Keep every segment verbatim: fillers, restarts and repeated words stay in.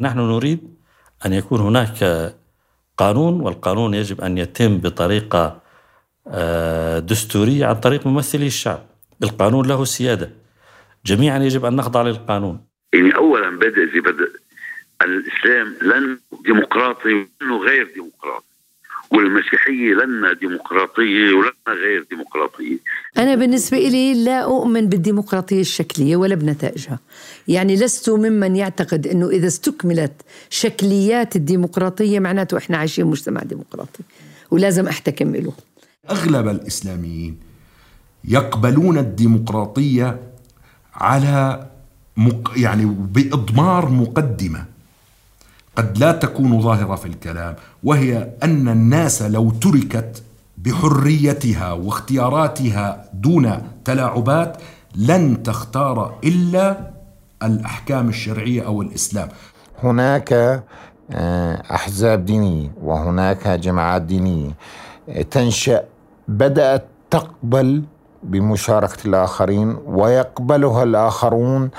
نحن نريد أن يكون هناك قانون، والقانون يجب أن يتم بطريقة دستورية عن طريق ممثلي الشعب. القانون له سيادة، جميعا يجب أن نخضع للقانون. يعني أولا بدأ زي بدأ الإسلام لن ديمقراطي ولن غير ديمقراطي، والمسيحية لن ديمقراطية ولن غير ديمقراطية. أنا بالنسبة إلي لا أؤمن بالديمقراطية الشكلية ولا بنتائجها، يعني لست ممن يعتقد أنه إذا استكملت شكليات الديمقراطية معناته إحنا عايشين مجتمع ديمقراطي ولازم أحتكم له. أغلب الإسلاميين يقبلون الديمقراطية على مق... يعني بإضمار مقدمة قد لا تكون ظاهرة في الكلام، وهي أن الناس لو تركت بحريتها واختياراتها دون تلاعبات لن تختار إلا الأحكام الشرعية أو الإسلام. هناك أحزاب دينية وهناك جماعات دينية تنشأ بدأت تقبل بمشاركة الآخرين، ويقبلها الآخرون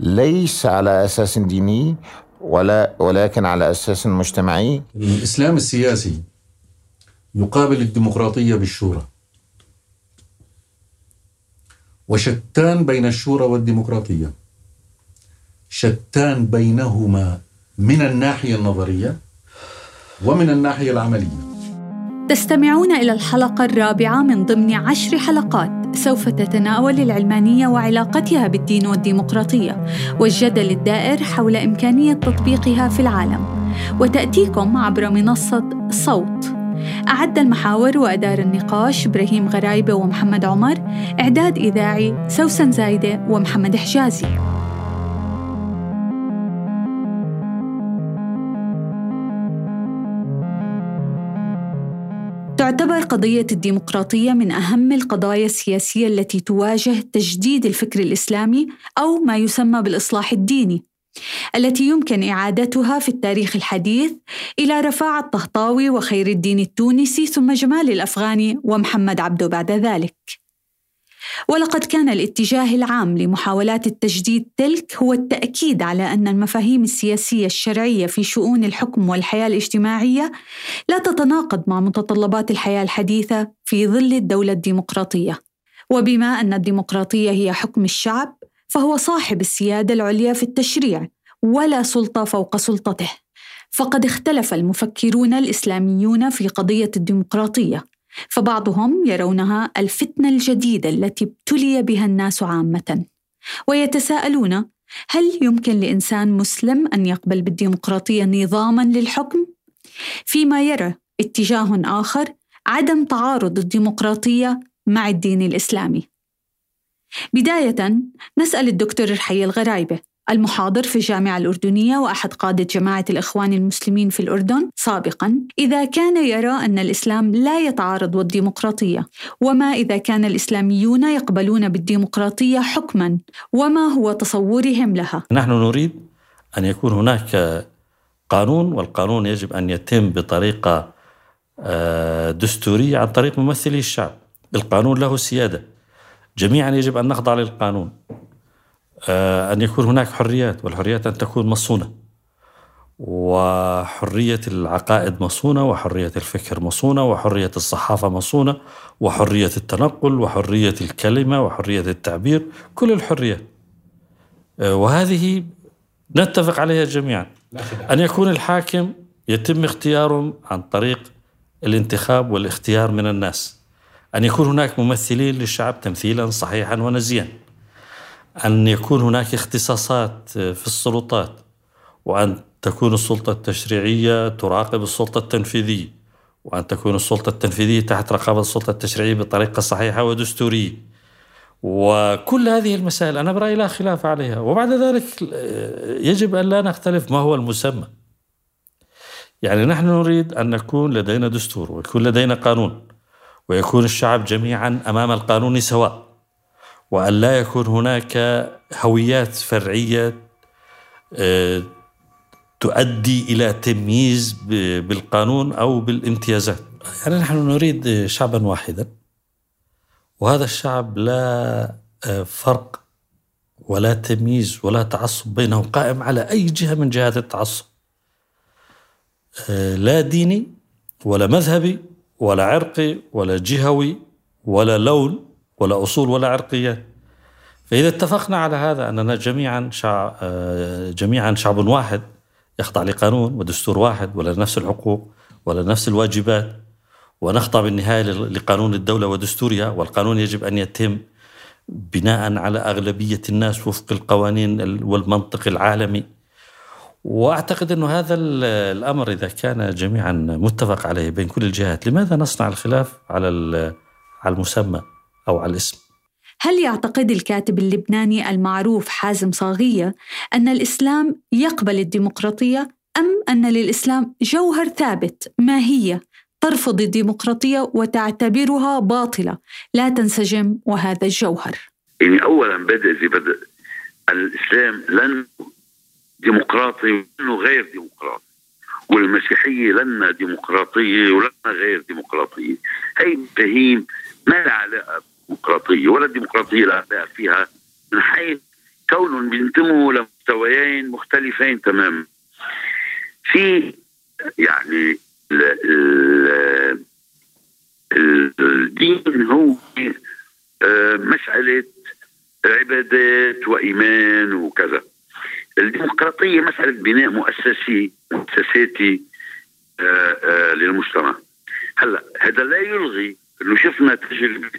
ليس على أساس ديني ولا ولكن على أساس مجتمعي. الإسلام السياسي يقابل الديمقراطية بالشورى، وشتان بين الشورى والديمقراطية، شتان بينهما من الناحية النظرية ومن الناحية العملية. تستمعون إلى الحلقة الرابعة من ضمن عشر حلقات سوف تتناول العلمانية وعلاقتها بالدين والديمقراطية والجدل الدائر حول إمكانية تطبيقها في العالم، وتأتيكم عبر منصة صوت. أعد المحاور وأدار النقاش إبراهيم غرايبة ومحمد عمر، إعداد إذاعي سوسن زايدة ومحمد حجازي. تعتبر قضية الديمقراطية من أهم القضايا السياسية التي تواجه تجديد الفكر الإسلامي أو ما يسمى بالإصلاح الديني، التي يمكن إعادتها في التاريخ الحديث إلى رفاعة الطهطاوي وخير الدين التونسي ثم جمال الأفغاني ومحمد عبده بعد ذلك. ولقد كان الاتجاه العام لمحاولات التجديد تلك هو التأكيد على أن المفاهيم السياسية الشرعية في شؤون الحكم والحياة الاجتماعية لا تتناقض مع متطلبات الحياة الحديثة في ظل الدولة الديمقراطية. وبما أن الديمقراطية هي حكم الشعب، فهو صاحب السيادة العليا في التشريع ولا سلطة فوق سلطته. فقد اختلف المفكرون الإسلاميون في قضية الديمقراطية، فبعضهم يرونها الفتنة الجديدة التي ابتلي بها الناس عامة، ويتساءلون هل يمكن لإنسان مسلم أن يقبل بالديمقراطية نظاماً للحكم؟ فيما يرى اتجاه آخر عدم تعارض الديمقراطية مع الدين الإسلامي. بداية نسأل الدكتور رحيل غرايبة، المحاضر في الجامعة الأردنية وأحد قادة جماعة الإخوان المسلمين في الأردن سابقاً، إذا كان يرى أن الإسلام لا يتعارض والديمقراطية، وما إذا كان الإسلاميون يقبلون بالديمقراطية حكماً، وما هو تصورهم لها. نحن نريد أن يكون هناك قانون، والقانون يجب أن يتم بطريقة دستورية عن طريق ممثلي الشعب. القانون له سيادة، جميعاً يجب أن نخضع للقانون، أن يكون هناك حريات، والحريات أن تكون مصونة، وحرية العقائد مصونة، وحرية الفكر مصونة، وحرية الصحافة مصونة، وحرية التنقل، وحرية الكلمة، وحرية التعبير، كل الحريات. وهذه نتفق عليها جميعا. أن يكون الحاكم يتم اختياره عن طريق الانتخاب والاختيار من الناس، أن يكون هناك ممثلين للشعب تمثيلا صحيحا ونزيا، أن يكون هناك اختصاصات في السلطات، وأن تكون السلطة التشريعية تراقب السلطة التنفيذية، وأن تكون السلطة التنفيذية تحت رقابة السلطة التشريعية بطريقة صحيحة ودستورية. وكل هذه المسائل أنا برأيي لا خلاف عليها. وبعد ذلك يجب أن لا نختلف ما هو المسمى. يعني نحن نريد أن نكون لدينا دستور، ويكون لدينا قانون، ويكون الشعب جميعا أمام القانون سواء، وأن لا يكون هناك هويات فرعية تؤدي إلى تمييز بالقانون أو بالامتيازات. يعني نحن نريد شعبا واحدا، وهذا الشعب لا فرق ولا تمييز ولا تعصب بينه، قائم على أي جهة من جهات التعصب، لا ديني ولا مذهبي ولا عرقي ولا جهوي ولا لون ولا أصول ولا عرقية. فإذا اتفقنا على هذا أننا جميعا شعب, جميعا شعب واحد يخضع لقانون ودستور واحد ولا نفس الحقوق ولا نفس الواجبات، ونخضع بالنهاية لقانون الدولة ودستورها، والقانون يجب أن يتم بناء على أغلبية الناس وفق القوانين والمنطق العالمي. وأعتقد أن هذا الأمر إذا كان جميعا متفق عليه بين كل الجهات، لماذا نصنع الخلاف على على المسمى أو على الاسم؟ هل يعتقد الكاتب اللبناني المعروف حازم صاغية أن الإسلام يقبل الديمقراطية، أم أن للإسلام جوهر ثابت ماهية ترفض الديمقراطية وتعتبرها باطلة لا تنسجم وهذا الجوهر؟ يعني أولاً بدأ زي بدأ الإسلام لن ديمقراطي ولن غير ديمقراطي، والمسيحية لن ديمقراطية ولن غير ديمقراطية. هاي مفاهيم ما لها علاقة ديمقراطية ولا ديمقراطية لا علاقة فيها، من حيث كونهم بينتموا لمستويين مختلفين تماماً. في يعني الدين هو مسألة عبادات وإيمان وكذا، الديمقراطية مسألة بناء مؤسسي مؤسساتي للمجتمع. هلا هذا لا يلغي إنه شفنا تجربة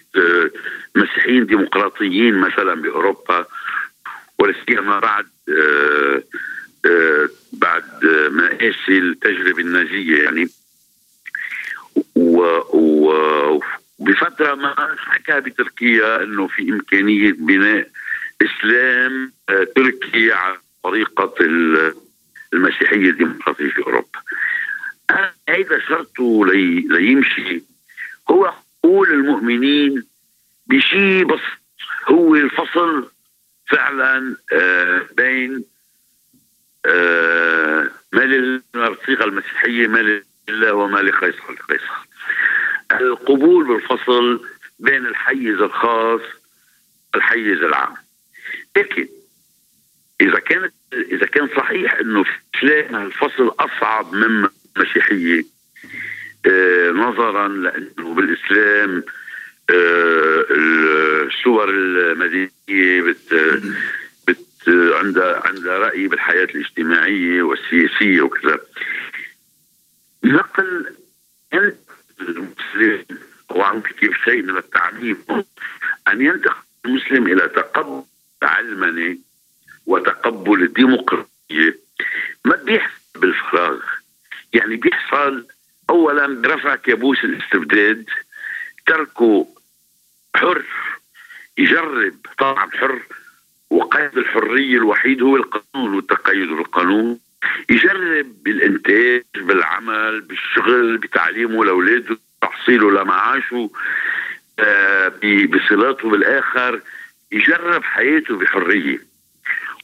مسيحيين ديمقراطيين مثلا بأوروبا، ولا سيما بعد بعد مآسي التجربة النازية يعني، وبفترة ما حكى بتركيا أنه في إمكانية بناء إسلام تركيا على طريقة المسيحية الديمقراطية في أوروبا. هذا شرطه لي ليمشي هو قول المؤمنين بشيء، بس هو الفصل فعلا بين ما للمرثيقة المسيحية ما لله وما لقيصر القيصر، القبول بالفصل بين الحيز الخاص الحيز العام. لكن إذا كانت إذا كان صحيح إنه إسلام الفصل أصعب من المسيحية آه نظرا لأنه بالإسلام آه الصور المدنية بت بت عندها عندها رأي بالحياة الاجتماعية والسياسية وكذا، نقل أن المسلم وعم كيف شيء من التعليم أن ينتقل المسلم إلى تقبل علمني وتقبل الديمقراطية ما بيحصل بالفراغ. يعني بيحصل أولا برفع كابوس الاستبداد، تركه حر يجرب طبعا حر، وقيد الحرية الوحيد هو القانون والتقيد بالقانون، يجرب بالإنتاج بالعمل بالشغل بتعليمه لأولاده تحصيله لمعاشه آه بصلاته بالآخر، يجرب حياته بحرية.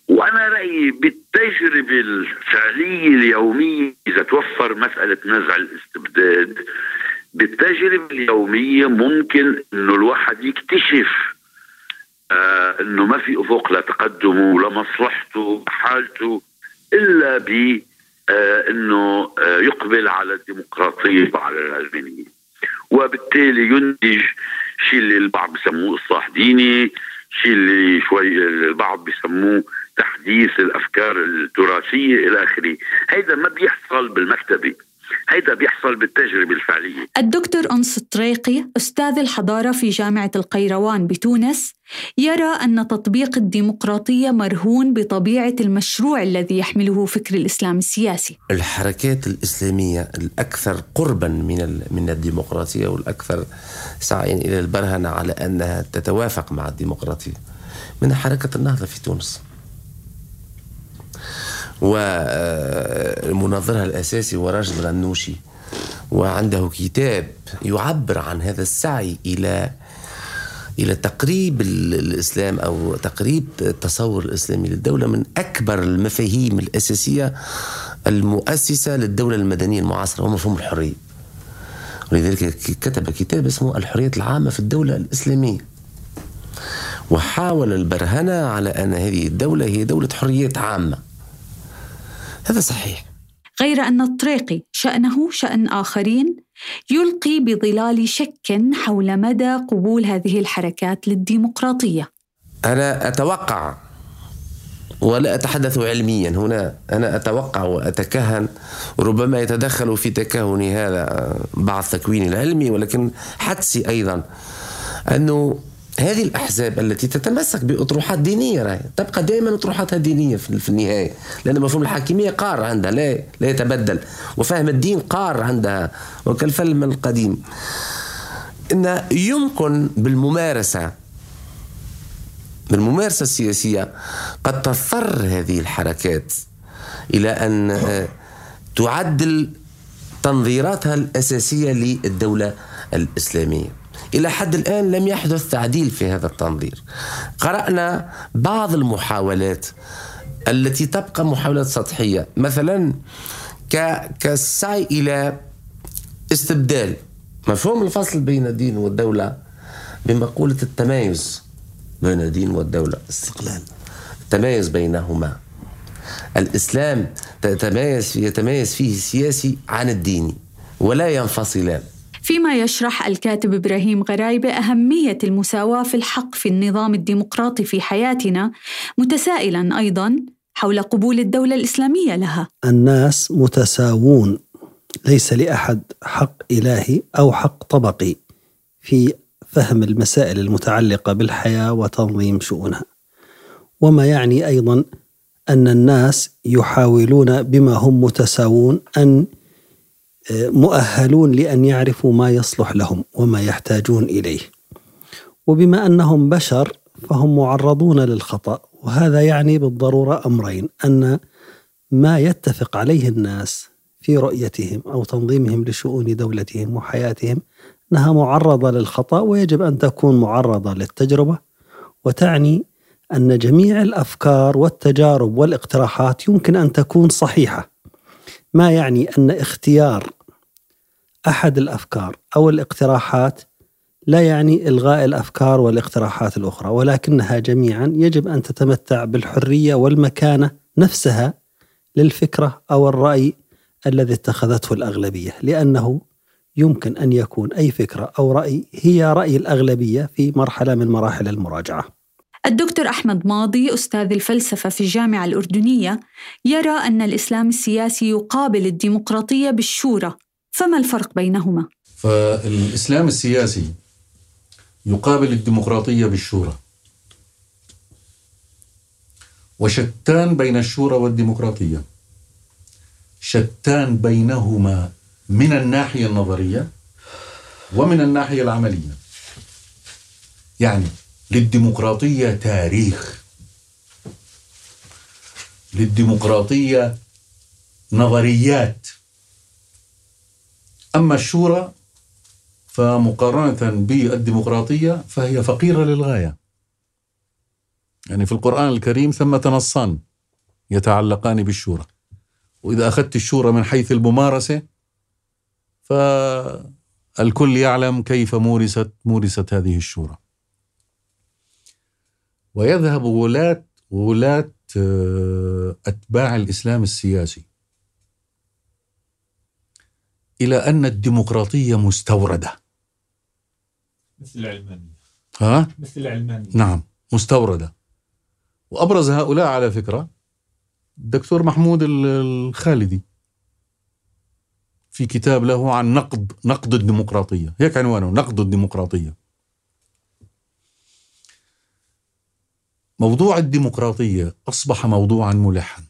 وأنا رأيي بالتجربة الفعلية اليومية إذا توفر مسألة نزع الاستبداد، بالتجربة اليومية ممكن أنه الواحد يكتشف آه أنه ما في أفق لتقدمه لمصلحته حالته إلا ب آه أنه آه يقبل على الديمقراطية وعلى العلمانية، وبالتالي ينتج شيء اللي البعض بيسموه إصلاح ديني، شيء اللي شوي البعض بيسموه تحديث الأفكار التراثية إلى آخره. هيدا ما بيحصل بالمكتبة، هيدا بيحصل بالتجربة الفعلية. الدكتور أنس الطريفي أستاذ الحضارة في جامعة القيروان بتونس يرى أن تطبيق الديمقراطية مرهون بطبيعة المشروع الذي يحمله فكر الإسلام السياسي. الحركات الإسلامية الأكثر قرباً من من الديمقراطية والأكثر سعياً إلى البرهنة على أنها تتوافق مع الديمقراطية من حركة النهضة في تونس، ومناظرها الأساسي وراشد غنوشي، وعنده كتاب يعبر عن هذا السعي إلى إلى تقريب الإسلام أو تقريب التصور الإسلامي للدولة من أكبر المفاهيم الأساسية المؤسسة للدولة المدنية المعاصرة، ومفهوم الحرية. ولذلك كتب كتاب اسمه الحريات العامة في الدولة الإسلامية، وحاول البرهنة على أن هذه الدولة هي دولة حريات عامة. هذا صحيح، غير أن الطريقي شأنه شأن آخرين يلقي بظلال شك حول مدى قبول هذه الحركات للديمقراطية. أنا أتوقع ولا أتحدث علميا هنا، أنا أتوقع وأتكهن، ربما يتدخل في تكهني هذا بعض تكويني العلمي، ولكن حدسي أيضا أنه هذه الأحزاب التي تتمسك بأطروحات دينية راي. تبقى دائما أطروحاتها دينية في النهاية، لأن مفهوم الحاكمية قار عندها، لا لا يتبدل، وفهم الدين قار عندها وكالفيلم القديم. إن يمكن بالممارسة بالممارسة السياسية قد تضطر هذه الحركات إلى أن تعدل تنظيراتها الأساسية للدولة الإسلامية. إلى حد الآن لم يحدث تعديل في هذا التنظير. قرأنا بعض المحاولات التي تبقى محاولات سطحية، مثلا كالسعي إلى استبدال مفهوم الفصل بين الدين والدولة بمقولة التمايز بين الدين والدولة، استقلال، التمايز بينهما. الإسلام تتميز يتميز فيه السياسي عن الديني ولا ينفصلان. فيما يشرح الكاتب إبراهيم غرايبة أهمية المساواة في الحق في النظام الديمقراطي في حياتنا، متسائلاً أيضاً حول قبول الدولة الإسلامية لها. الناس متساوون، ليس لأحد حق إلهي أو حق طبقي في فهم المسائل المتعلقة بالحياة وتنظيم شؤونها، وما يعني أيضاً أن الناس يحاولون بما هم متساوون أن مؤهلون لأن يعرفوا ما يصلح لهم وما يحتاجون إليه، وبما أنهم بشر فهم معرضون للخطأ. وهذا يعني بالضرورة أمرين: أن ما يتفق عليه الناس في رؤيتهم أو تنظيمهم لشؤون دولتهم وحياتهم أنها معرضة للخطأ ويجب أن تكون معرضة للتجربة، وتعني أن جميع الأفكار والتجارب والاقتراحات يمكن أن تكون صحيحة، ما يعني أن اختيار أحد الأفكار أو الاقتراحات لا يعني إلغاء الأفكار والاقتراحات الأخرى، ولكنها جميعا يجب أن تتمتع بالحرية والمكانة نفسها للفكرة أو الرأي الذي اتخذته الأغلبية، لأنه يمكن أن يكون أي فكرة أو رأي هي رأي الأغلبية في مرحلة من مراحل المراجعة. الدكتور أحمد ماضي أستاذ الفلسفة في الجامعة الأردنية يرى أن الإسلام السياسي يقابل الديمقراطية بالشورى، فما الفرق بينهما؟ فالإسلام السياسي يقابل الديمقراطية بالشورى، وشتان بين الشورى والديمقراطية، شتان بينهما من الناحية النظرية ومن الناحية العملية. يعني للديمقراطية تاريخ، للديمقراطية نظريات، أما الشورى فمقارنة بالديمقراطية فهي فقيرة للغاية. يعني في القرآن الكريم ثمة نصان يتعلقان بالشورى، وإذا أخذت الشورى من حيث الممارسة فالكل يعلم كيف مورست مورست هذه الشورى. ويذهب ولاة ولاة أتباع الإسلام السياسي إلى أن الديمقراطية مستوردة، مثل العلمانية. ها؟ مثل العلمانية، نعم، مستوردة. وأبرز هؤلاء على فكرة الدكتور محمود الخالدي في كتاب له عن نقد نقد الديمقراطية، هيك عنوانه، نقد الديمقراطية. موضوع الديمقراطية أصبح موضوعا ملحا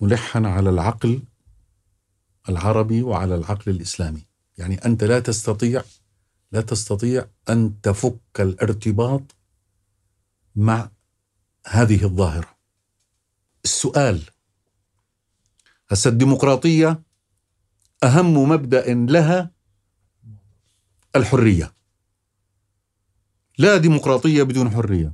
ملحا على العقل العربي وعلى العقل الإسلامي. يعني أنت لا تستطيع لا تستطيع أن تفك الارتباط مع هذه الظاهرة. السؤال هسا، الديمقراطية أهم مبدأ لها الحرية، لا ديمقراطية بدون حرية.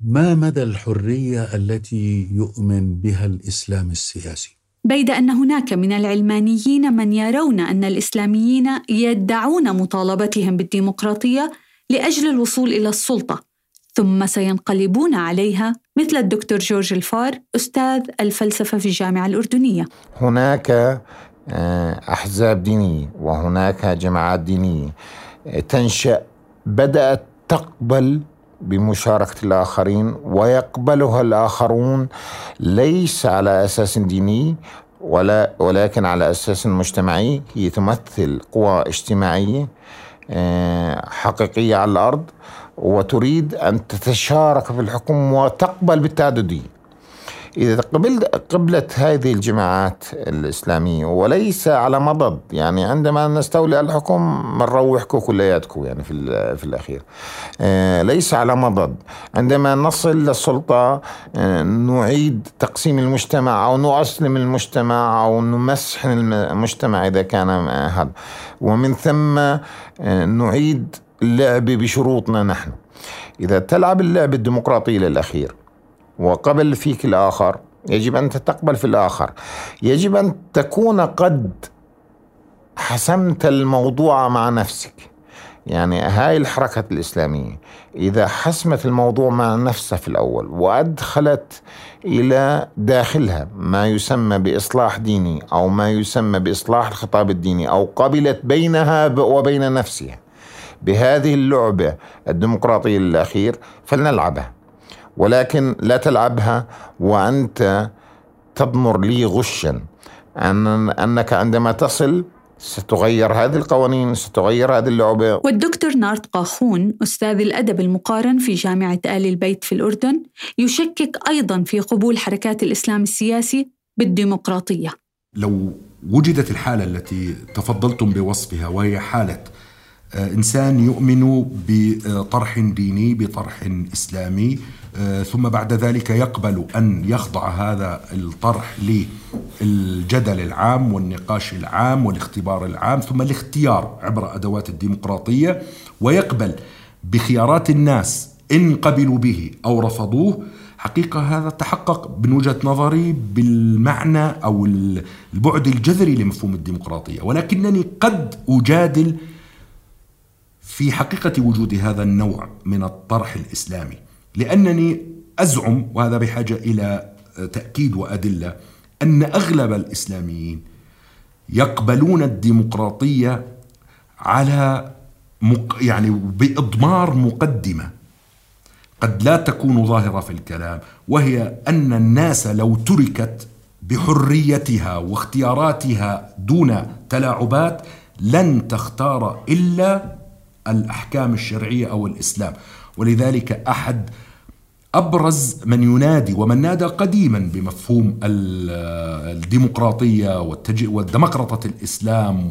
ما مدى الحرية التي يؤمن بها الإسلام السياسي؟ بيد أن هناك من العلمانيين من يرون أن الإسلاميين يدعون مطالبتهم بالديمقراطية لأجل الوصول إلى السلطة، ثم سينقلبون عليها، مثل الدكتور جورج الفار أستاذ الفلسفة في الجامعة الأردنية. هناك أحزاب دينية وهناك جماعات دينية تنشأ، بدأت تقبل بمشاركة الآخرين ويقبلها الآخرون ليس على أساس ديني ولا ولكن على أساس مجتمعي. هي تمثل قوى اجتماعية حقيقية على الأرض وتريد أن تتشارك في الحكم وتقبل بالتعددية. إذا قبلت هذه الجماعات الإسلامية وليس على مضض، يعني عندما نستولي الحكم نروحكم كلياتكم، يعني في في الأخير ليس على مضض، عندما نصل للسلطة نعيد تقسيم المجتمع أو نؤسلم المجتمع أو نمسحن المجتمع إذا كان هذا، ومن ثم نعيد اللعب بشروطنا نحن. إذا تلعب اللعب الديمقراطي للأخير وقبل فيك الآخر، يجب أن تتقبل في الآخر، يجب أن تكون قد حسمت الموضوع مع نفسك. يعني هاي الحركة الإسلامية إذا حسمت الموضوع مع نفسها في الأول وأدخلت إلى داخلها ما يسمى بإصلاح ديني أو ما يسمى بإصلاح الخطاب الديني، أو قبلت بينها وبين نفسها بهذه اللعبة الديمقراطية الأخير، فلنلعبها، ولكن لا تلعبها وأنت تضمر لي غشا أن أنك عندما تصل ستغير هذه القوانين، ستغير هذه اللعبة. والدكتور نارت قاخون أستاذ الأدب المقارن في جامعة آل البيت في الأردن يشكك أيضاً في قبول حركات الإسلام السياسي بالديمقراطية. لو وجدت الحالة التي تفضلتم بوصفها، وهي حالة إنسان يؤمن بطرح ديني بطرح إسلامي ثم بعد ذلك يقبل أن يخضع هذا الطرح للجدل العام والنقاش العام والاختبار العام ثم الاختيار عبر أدوات الديمقراطية، ويقبل بخيارات الناس إن قبلوا به أو رفضوه، حقيقة هذا تحقق من وجهة نظري بالمعنى أو البعد الجذري لمفهوم الديمقراطية. ولكنني قد أجادل في حقيقة وجود هذا النوع من الطرح الإسلامي، لأنني أزعم، وهذا بحاجة إلى تأكيد وأدلة، أن أغلب الإسلاميين يقبلون الديمقراطية على مق... يعني بإضمار مقدمة قد لا تكون ظاهرة في الكلام، وهي أن الناس لو تركت بحريتها واختياراتها دون تلاعبات لن تختار إلا الأحكام الشرعية أو الإسلام. ولذلك أحد أبرز من ينادي ومن نادى قديما بمفهوم الديمقراطية والديمقراطة الإسلام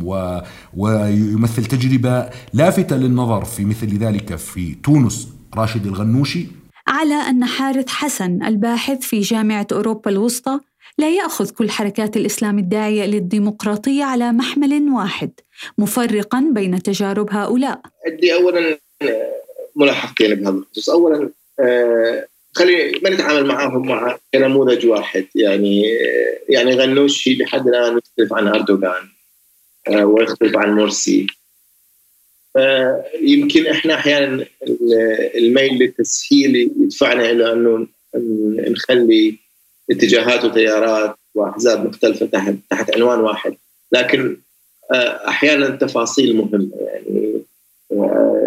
ويمثل تجربة لافتة للنظر في مثل ذلك في تونس راشد الغنوشي، على أن حارث حسن الباحث في جامعة أوروبا الوسطى لا يأخذ كل حركات الإسلام الداعية للديمقراطية على محمل واحد، مفرقا بين تجارب هؤلاء. عندي أولا ملاحقين بهذا الخصوص. أولا آه خلي ما نتعامل معهم مع نموذج واحد، يعني يعني غنوشي لحد الآن يختلف عن أردوغان آه ويختلف عن مرسي. آه يمكن إحنا أحيانا الميل للتسهيل يدفعنا إلى أنه نخلي اتجاهات وتيارات وأحزاب مختلفة تحت تحت عنوان واحد، لكن أحياناً التفاصيل مهمة، يعني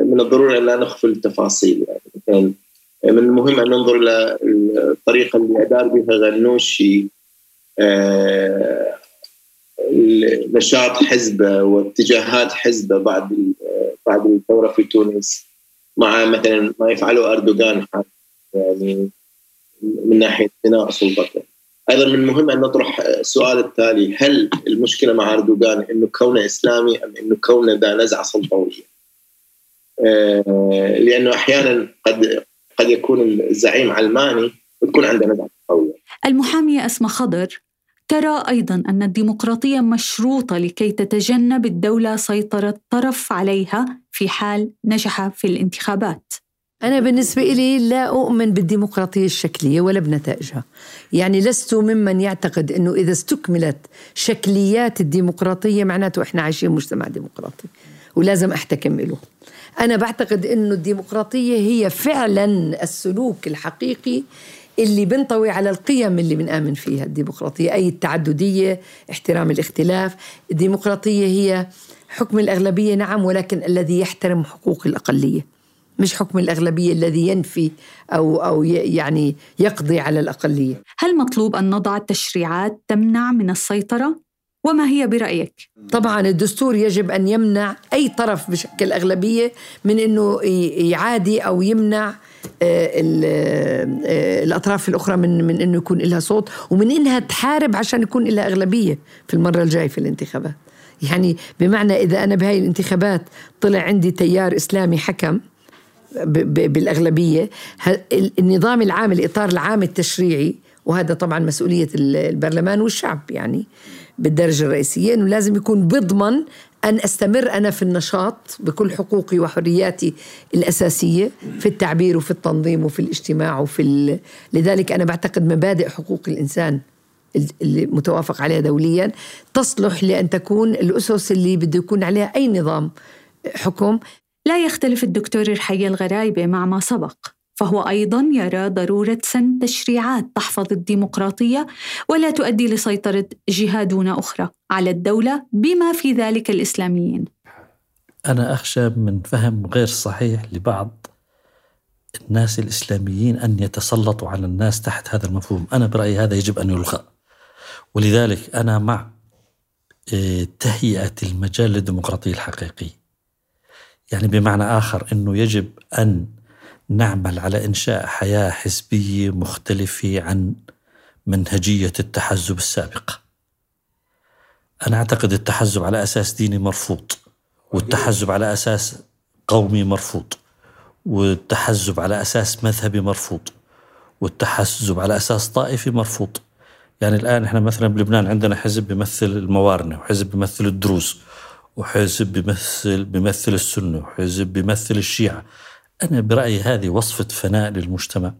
من الضروري أن لا نغفل التفاصيل. يعني من المهم أن ننظر إلى الطريقة اللي أدار بها غنوشي نشاط حزبه واتجاهات حزبه بعد بعد الثورة في تونس، مع مثلاً ما يفعله أردوغان حالياً، يعني من ناحية بناء سلطته. أيضا من المهم أن نطرح السؤال التالي: هل المشكلة مع أردوغان إنه كونه إسلامي أم إنه كونه ذا نزعة سلطوية؟ لأنه أحيانا قد قد يكون الزعيم علماني وتكون عنده نزعة سلطوية. المحامية أسمى خضر ترى أيضا أن الديمقراطية مشروطة لكي تتجنب الدولة سيطرة طرف عليها في حال نجح في الانتخابات. أنا بالنسبة إلي لا أؤمن بالديمقراطية الشكلية ولا بنتائجها، يعني لست ممن يعتقد أنه إذا استكملت شكليات الديمقراطية معناته إحنا عايشين مجتمع ديمقراطي ولازم أحتكم له. أنا بعتقد أنه الديمقراطية هي فعلا السلوك الحقيقي اللي بنطوي على القيم اللي بنآمن فيها. الديمقراطية أي التعددية، احترام الاختلاف. الديمقراطية هي حكم الأغلبية نعم، ولكن الذي يحترم حقوق الأقلية، مش حكم الأغلبية الذي ينفي أو, أو يعني يقضي على الأقلية. هل مطلوب أن نضع تشريعات تمنع من السيطرة؟ وما هي برأيك؟ طبعا الدستور يجب أن يمنع أي طرف بشكل أغلبية من أنه يعادي أو يمنع الأطراف الأخرى من, من أنه يكون لها صوت ومن أنها تحارب عشان يكون لها أغلبية في المرة الجاي في الانتخابات. يعني بمعنى إذا أنا بهاي الانتخابات طلع عندي تيار إسلامي حكم بالأغلبية، النظام العام الإطار العام التشريعي، وهذا طبعا مسؤولية البرلمان والشعب يعني بالدرجة الرئيسية، إنه لازم يكون بضمن أن أستمر أنا في النشاط بكل حقوقي وحرياتي الأساسية في التعبير وفي التنظيم وفي الاجتماع وفي ال... لذلك أنا بعتقد مبادئ حقوق الإنسان المتوافق عليها دوليا تصلح لأن تكون الأسس اللي بده يكون عليها أي نظام حكم. لا يختلف الدكتور رحية الغرايبة مع ما سبق، فهو أيضاً يرى ضرورة سن تشريعات تحفظ الديمقراطية ولا تؤدي لسيطرة جهة دون أخرى على الدولة بما في ذلك الإسلاميين. أنا أخشى من فهم غير صحيح لبعض الناس الإسلاميين أن يتسلطوا على الناس تحت هذا المفهوم. أنا برأيي هذا يجب أن يلغى، ولذلك أنا مع تهيئة المجال للديمقراطية الحقيقي. يعني بمعنى آخر أنه يجب أن نعمل على إنشاء حياة حزبية مختلفة عن منهجية التحزب السابقة. أنا أعتقد التحزب على أساس ديني مرفوض، والتحزب على أساس قومي مرفوض، والتحزب على أساس مذهبي مرفوض، والتحزب على أساس طائفي مرفوض. يعني الآن إحنا مثلا بلبنان عندنا حزب بيمثل الموارنة، وحزب بيمثل الدروز، وحزب بيمثل بيمثل السنة، وحزب بيمثل الشيعة. أنا برأيي هذه وصفة فناء للمجتمع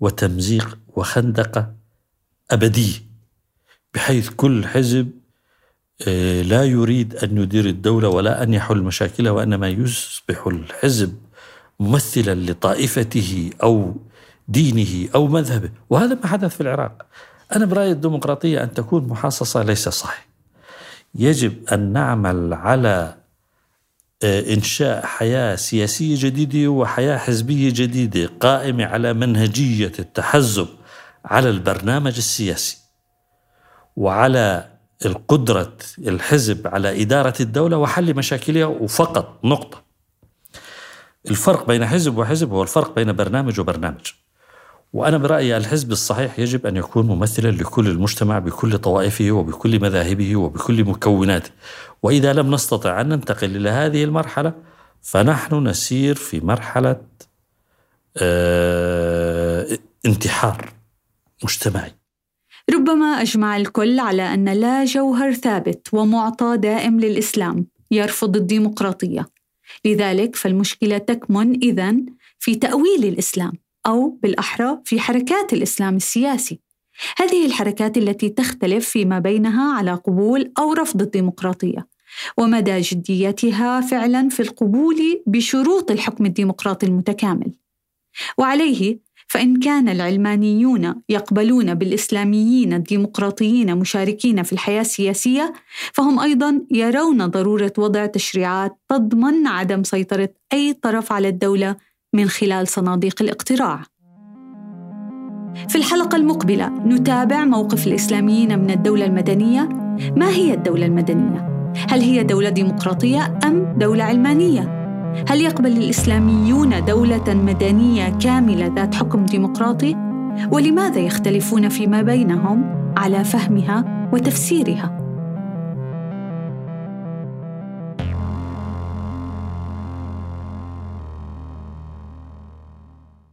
وتمزيق وخندقة أبدية، بحيث كل حزب لا يريد أن يدير الدولة ولا أن يحل مشاكلها، وإنما يصبح الحزب ممثلا لطائفته أو دينه أو مذهبه، وهذا ما حدث في العراق. أنا برأيي الديمقراطية أن تكون محاصصة ليس صحيح. يجب أن نعمل على إنشاء حياة سياسية جديدة وحياة حزبية جديدة قائمة على منهجية التحزب على البرنامج السياسي وعلى القدرة الحزب على إدارة الدولة وحل مشاكلها، وفقط نقطة. الفرق بين حزب وحزب هو الفرق بين برنامج وبرنامج. وأنا برأيي الحزب الصحيح يجب أن يكون ممثلا لكل المجتمع بكل طوائفه وبكل مذاهبه وبكل مكوناته، وإذا لم نستطع أن ننتقل إلى هذه المرحلة فنحن نسير في مرحلة آه انتحار مجتمعي. ربما أجمع الكل على أن لا جوهر ثابت ومعطى دائم للإسلام يرفض الديمقراطية، لذلك فالمشكلة تكمن إذن في تأويل الإسلام، أو بالأحرى في حركات الإسلام السياسي، هذه الحركات التي تختلف فيما بينها على قبول أو رفض الديمقراطية ومدى جديتها فعلا في القبول بشروط الحكم الديمقراطي المتكامل. وعليه فإن كان العلمانيون يقبلون بالإسلاميين الديمقراطيين مشاركين في الحياة السياسية، فهم أيضا يرون ضرورة وضع تشريعات تضمن عدم سيطرة أي طرف على الدولة من خلال صناديق الاقتراع. في الحلقة المقبلة نتابع موقف الإسلاميين من الدولة المدنية. ما هي الدولة المدنية؟ هل هي دولة ديمقراطية أم دولة علمانية؟ هل يقبل الإسلاميون دولة مدنية كاملة ذات حكم ديمقراطي؟ ولماذا يختلفون فيما بينهم على فهمها وتفسيرها؟